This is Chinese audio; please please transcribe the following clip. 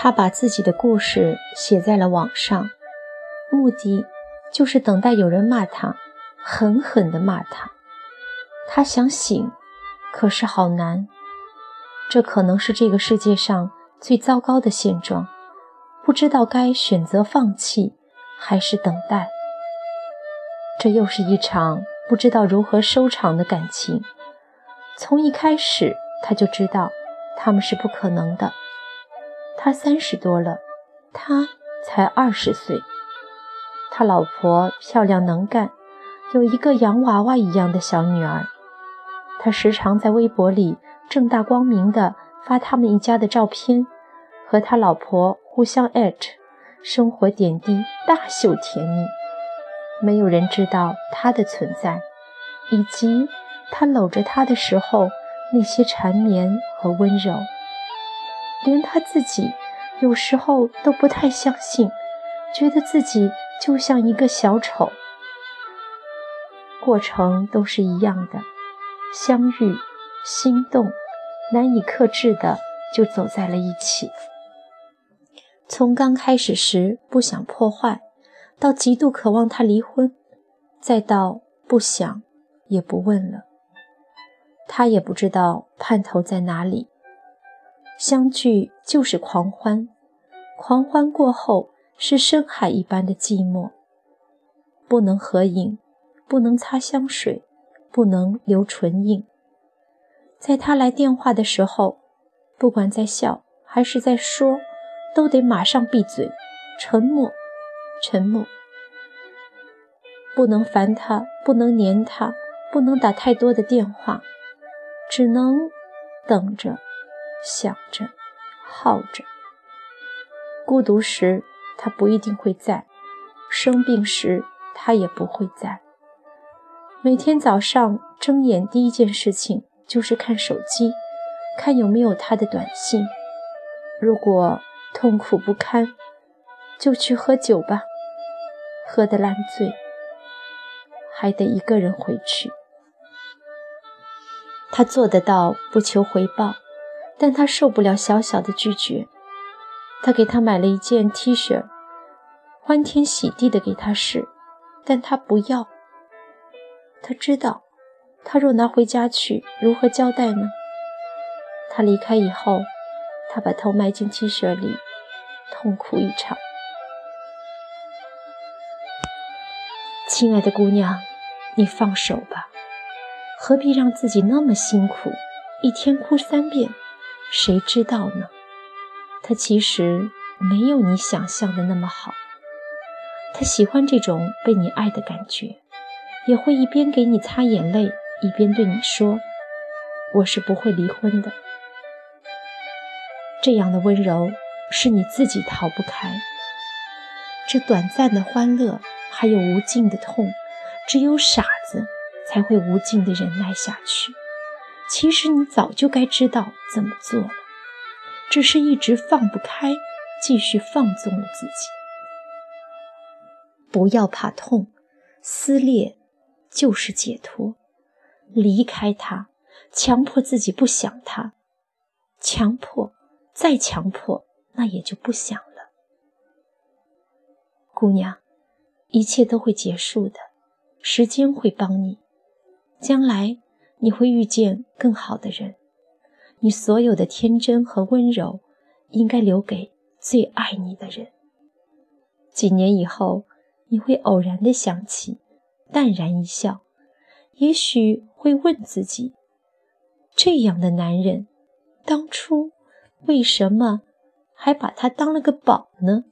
他把自己的故事写在了网上，目的就是等待有人骂他，狠狠地骂他。他想醒，可是好难。这可能是这个世界上最糟糕的现状，不知道该选择放弃还是等待。这又是一场不知道如何收场的感情。从一开始他就知道他们是不可能的。他30多了，他才20岁。他老婆漂亮能干，有一个洋娃娃一样的小女儿。他时常在微博里正大光明地发他们一家的照片，和他老婆互相@，生活点滴大秀甜蜜。没有人知道他的存在，以及他搂着他的时候那些缠绵和温柔。连他自己有时候都不太相信，觉得自己就像一个小丑。过程都是一样的，相遇、心动，难以克制的就走在了一起。从刚开始时不想破坏，到极度渴望他离婚，再到不想也不问了。他也不知道盼头在哪里。相聚就是狂欢，狂欢过后是深海一般的寂寞。不能合影，不能擦香水，不能留唇印。在他来电话的时候，不管在笑还是在说，都得马上闭嘴，沉默，沉默。不能烦他，不能黏他，不能打太多的电话，只能等着，想着，耗着。孤独时他不一定会在，生病时他也不会在。每天早上睁眼第一件事情就是看手机，看有没有他的短信。如果痛苦不堪，就去喝酒吧，喝得烂醉，还得一个人回去。他做得到不求回报，但他受不了小小的拒绝。他给他买了一件 T 恤，欢天喜地地给他试，但他不要。他知道，他若拿回家去，如何交代呢？他离开以后，他把头埋进 T 恤里，痛哭一场。亲爱的姑娘，你放手吧，何必让自己那么辛苦，一天哭3遍，谁知道呢？他其实没有你想象的那么好。他喜欢这种被你爱的感觉，也会一边给你擦眼泪，一边对你说，我是不会离婚的。这样的温柔是你自己逃不开。这短暂的欢乐还有无尽的痛，只有傻子才会无尽的忍耐下去。其实你早就该知道怎么做了，只是一直放不开，继续放纵了自己。不要怕痛，撕裂就是解脱。离开他，强迫自己不想他，强迫，再强迫，那也就不想了。姑娘，一切都会结束的，时间会帮你。将来你会遇见更好的人。你所有的天真和温柔，应该留给最爱你的人。几年以后，你会偶然地想起，淡然一笑，也许会问自己，这样的男人，当初为什么还把他当了个宝呢？